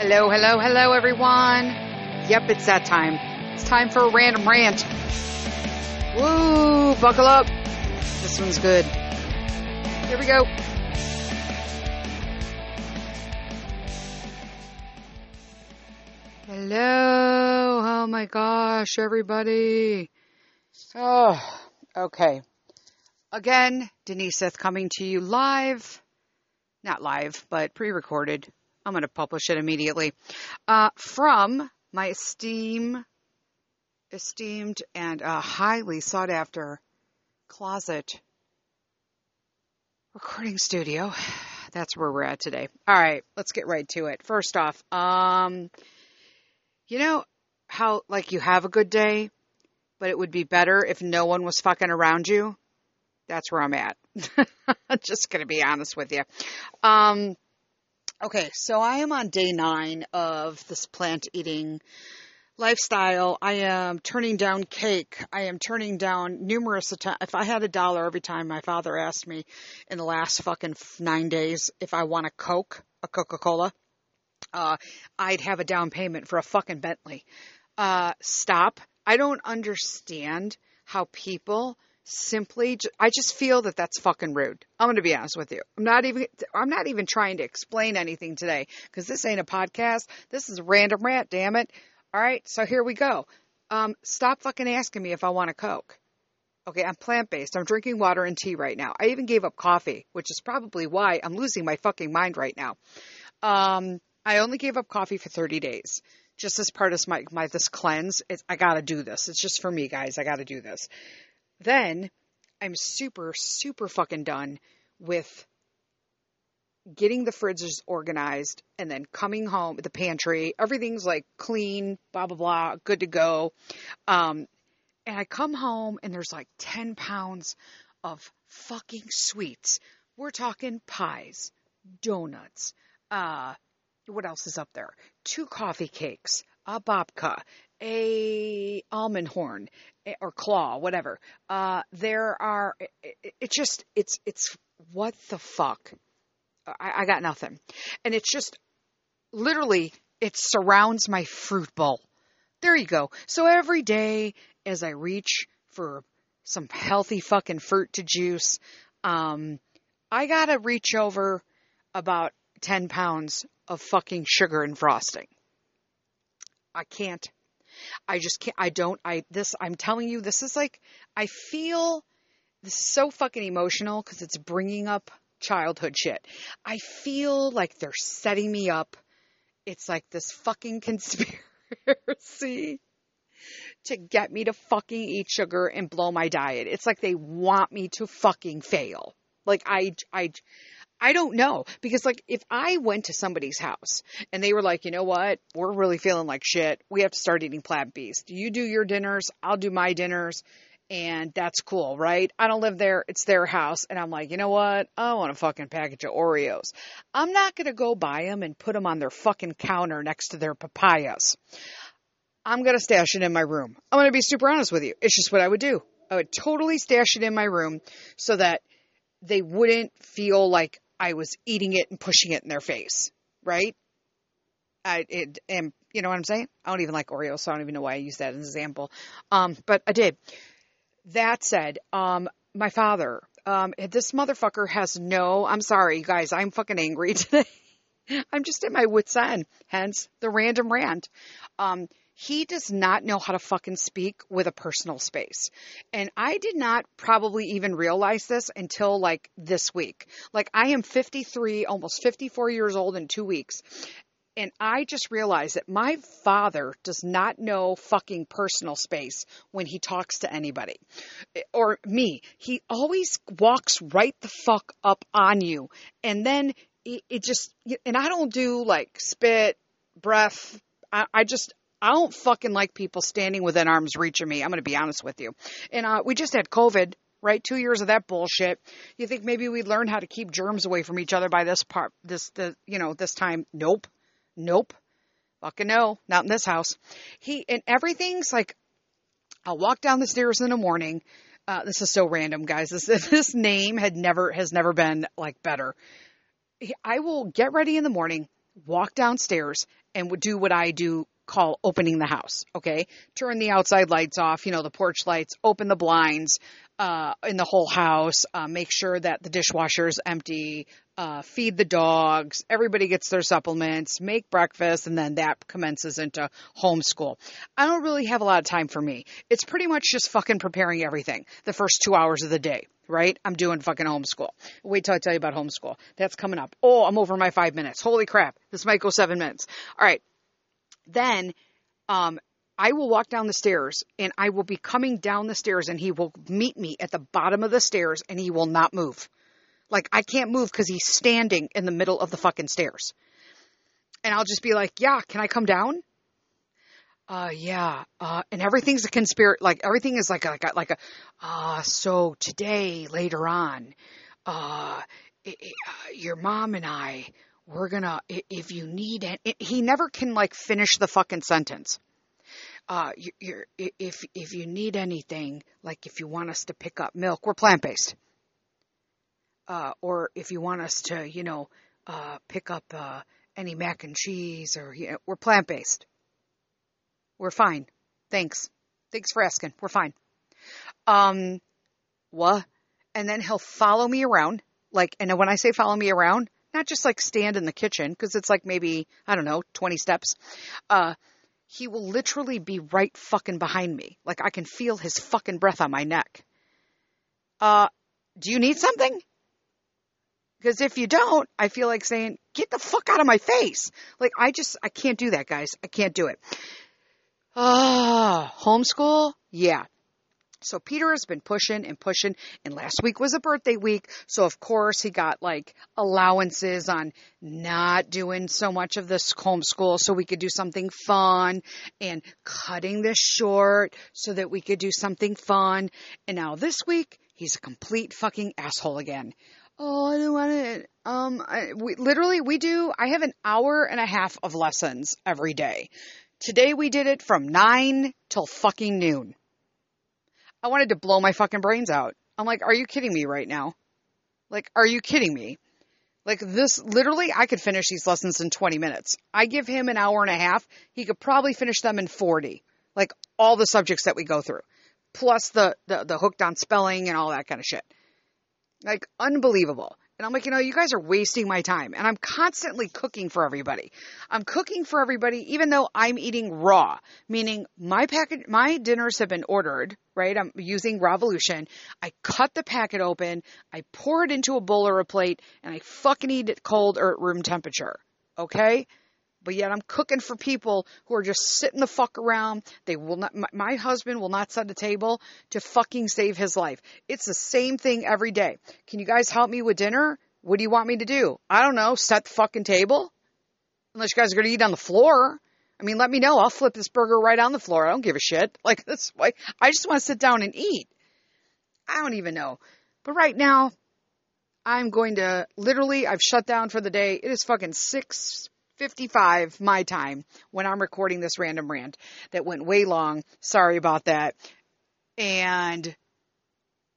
Hello, hello, hello, everyone. Yep, it's that time. It's time for a random rant. Woo, buckle up. This one's good. Here we go. Hello. Oh, my gosh, everybody. Oh, okay. Again, Deniseth coming to you live. Not live, but pre-recorded. I'm going to publish it immediately. From my esteemed and highly sought after closet recording studio. That's where we're at today. All right, let's get right to it. First off, you know how like you have a good day, but it would be better if no one was fucking around you? That's where I'm at. Just going to be honest with you. Okay, so I am on day 9 of this plant-eating lifestyle. I am turning down cake. I am turning down numerous attempts. If I had $1 every time my father asked me in the last fucking 9 days if I want a Coke, a Coca-Cola, I'd have a down payment for a fucking Bentley. Stop. I don't understand how people... Simply, I just feel that that's fucking rude. I'm going to be honest with you. I'm not even trying to explain anything today because this ain't a podcast. This is a random rant, damn it. All right. So here we go. Stop fucking asking me if I want a Coke. Okay. I'm plant-based. I'm drinking water and tea right now. I even gave up coffee, which is probably why I'm losing my fucking mind right now. I only gave up coffee for 30 days. Just as part of my this cleanse. I got to do this. It's just for me, guys. I got to do this. Then I'm super, super fucking done with getting the fridges organized and then coming home, the pantry, everything's like clean, blah, blah, blah, good to go. And I come home and there's like 10 pounds of fucking sweets. We're talking pies, donuts. What else is up there? 2 coffee cakes, a babka, a almond horn or claw, whatever. There are, it's what the fuck? I got nothing. And it's just literally, it surrounds my fruit bowl. There you go. So every day as I reach for some healthy fucking fruit to juice, I gotta reach over about 10 pounds of fucking sugar and frosting. I can't. I just can't, I'm telling you, this is like, I feel this is so fucking emotional because it's bringing up childhood shit. I feel like they're setting me up. It's like this fucking conspiracy to get me to fucking eat sugar and blow my diet. It's like they want me to fucking fail. Like I don't know, because like if I went to somebody's house and they were like, you know what, we're really feeling like shit. We have to start eating plant-based. You do your dinners. I'll do my dinners. And that's cool. Right. I don't live there. It's their house. And I'm like, you know what? I want a fucking package of Oreos. I'm not going to go buy them and put them on their fucking counter next to their papayas. I'm going to stash it in my room. I'm going to be super honest with you. It's just what I would do. I would totally stash it in my room so that they wouldn't feel like I was eating it and pushing it in their face, right? And you know what I'm saying? I don't even like Oreos, so I don't even know why I use that as an example. But I did. That said, my father, this motherfucker has no, I'm sorry, you guys, I'm fucking angry today. I'm just at my wit's end, hence the random rant. He does not know how to fucking speak with a personal space. And I did not probably even realize this until like this week. Like I am 53, almost 54 years old in 2 weeks. And I just realized that my father does not know fucking personal space when he talks to anybody or me. He always walks right the fuck up on you. And then it just, and I don't do like spit, breath. I don't fucking like people standing within arm's reach of me. I'm going to be honest with you. And we just had COVID, right? 2 years of that bullshit. You think maybe we'd learn how to keep germs away from each other by this time. Nope. Fucking no. Not in this house. And everything's like, I'll walk down the stairs in the morning. This is so random, guys. This name has never been like better. I will get ready in the morning, walk downstairs and would do what I do, call opening the house. Okay. Turn the outside lights off, you know, the porch lights, open the blinds, in the whole house, make sure that the dishwasher is empty, feed the dogs, everybody gets their supplements, make breakfast, and then that commences into homeschool. I don't really have a lot of time for me. It's pretty much just fucking preparing everything the first 2 hours of the day, right? I'm doing fucking homeschool. Wait till I tell you about homeschool. That's coming up. Oh, I'm over my 5 minutes. Holy crap. This might go 7 minutes. All right. Then, I will walk down the stairs and I will be coming down the stairs and he will meet me at the bottom of the stairs and he will not move. Like I can't move because he's standing in the middle of the fucking stairs. And I'll just be like, yeah, can I come down? Yeah. And everything's a conspiracy. Like everything is so today later on, your mom and I, we're gonna, if you need it, he never can like finish the fucking sentence. If you need anything, like if you want us to pick up milk, we're plant-based. Or if you want us to, pick up, any mac and cheese or, we're plant-based. We're fine. Thanks. Thanks for asking. We're fine. What? And then he'll follow me around. Like, and when I say follow me around, not just like stand in the kitchen, cause it's like maybe, I don't know, 20 steps, he will literally be right fucking behind me. Like I can feel his fucking breath on my neck. Do you need something? Because if you don't, I feel like saying, get the fuck out of my face. Like I can't do that, guys. I can't do it. Homeschool? Yeah. So Peter has been pushing and pushing, and last week was a birthday week. So of course he got like allowances on not doing so much of this homeschool so we could do something fun, and cutting this short so that we could do something fun. And now this week he's a complete fucking asshole again. Oh, I don't want it. I have an hour and a half of lessons every day. Today we did it from 9 till fucking noon. I wanted to blow my fucking brains out. I'm like, are you kidding me right now? Like, are you kidding me? Like this, literally, I could finish these lessons in 20 minutes. I give him an hour and a half. He could probably finish them in 40. Like all the subjects that we go through. Plus the hooked on spelling and all that kind of shit. Like unbelievable. And I'm like, you guys are wasting my time. And I'm constantly cooking for everybody. I'm cooking for everybody, even though I'm eating raw, meaning my dinners have been ordered, right? I'm using Revolution. I cut the packet open. I pour it into a bowl or a plate and I fucking eat it cold or at room temperature. Okay. But yet I'm cooking for people who are just sitting the fuck around. They will not, my husband will not set a table to fucking save his life. It's the same thing every day. Can you guys help me with dinner? What do you want me to do? I don't know. Set the fucking table? Unless you guys are going to eat on the floor. I mean, let me know. I'll flip this burger right on the floor. I don't give a shit. Like that's why I just want to sit down and eat. I don't even know. But right now I'm going to I've shut down for the day. It is fucking 6:55 my time when I'm recording this random rant that went way long. Sorry about that. And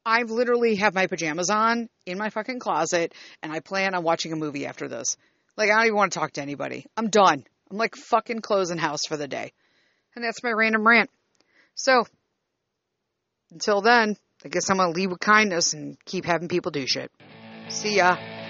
I literally have my pajamas on in my fucking closet and I plan on watching a movie after this. Like I don't even want to talk to anybody. I'm done. I'm like fucking closing house for the day. And that's my random rant. So until then, I guess I'm going to leave with kindness and keep having people do shit. See ya.